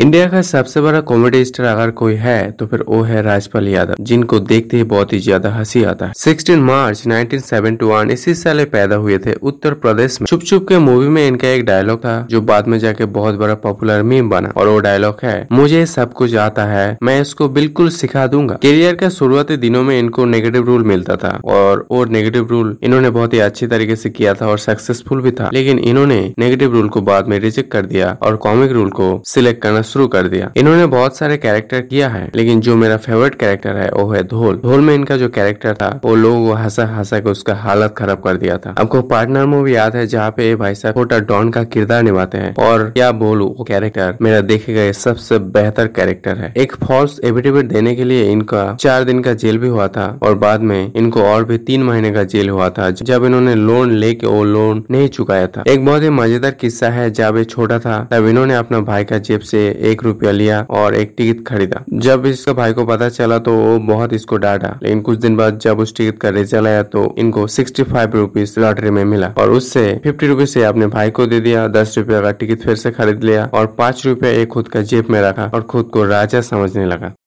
India का सबसे बड़ा कॉमेडी स्टार अगर कोई है तो फिर वो है राजपाल यादव, जिनको देखते ही बहुत ही ज्यादा हंसी आता है। 16 मार्च 1971 इसी साल पैदा हुए थे उत्तर प्रदेश में। चुप चुप के मूवी में इनका एक डायलॉग था जो बाद में जाके बहुत बड़ा पॉपुलर मीम बना, और वो डायलॉग है, मुझे सब कुछ आता है, मैं इसको बिल्कुल सिखा दूंगा। करियर के शुरुआती दिनों में इनको नेगेटिव रोल मिलता था और वो नेगेटिव रोल इन्होंने बहुत ही अच्छी तरीके से किया था और सक्सेसफुल भी था, लेकिन इन्होंने नेगेटिव रोल को बाद में रिजेक्ट कर दिया और कॉमिक रोल को सिलेक्ट करना शुरू कर दिया। इन्होंने बहुत सारे कैरेक्टर किया है, लेकिन जो मेरा फेवरेट कैरेक्टर है वो है धोल। धोल में इनका जो कैरेक्टर था वो लोगों को हंसा हंसा के उसका हालत खराब कर दिया था। आपको पार्टनर मूवी याद है जहाँ पे भाई साहब होटल डॉन का किरदार निभाते हैं, और क्या बोलू वो कैरेक्टर मेरा देखे गए सबसे बेहतर कैरेक्टर है। एक फॉल्स एफिडेविट देने के लिए इनका 4 दिन का जेल भी हुआ था और बाद में इनको और भी 3 महीने का जेल हुआ था जब इन्होंने लोन लेके वो लोन नहीं चुकाया था। एक बहुत ही मजेदार किस्सा है, जब ये छोटा था तब इन्होंने अपना भाई का जेब से 1 रुपया लिया और एक टिकट खरीदा। जब इसका भाई को पता चला तो वो बहुत इसको डांटा, लेकिन कुछ दिन बाद जब उस टिकट का रिजल्ट आया तो इनको 65 रुपीज लॉटरी में मिला और उससे 50 रुपीज से अपने भाई को दे दिया। 10 रुपया का टिकट फिर से खरीद लिया और 5 रुपया एक खुद का जेब में रखा और खुद को राजा समझने लगा।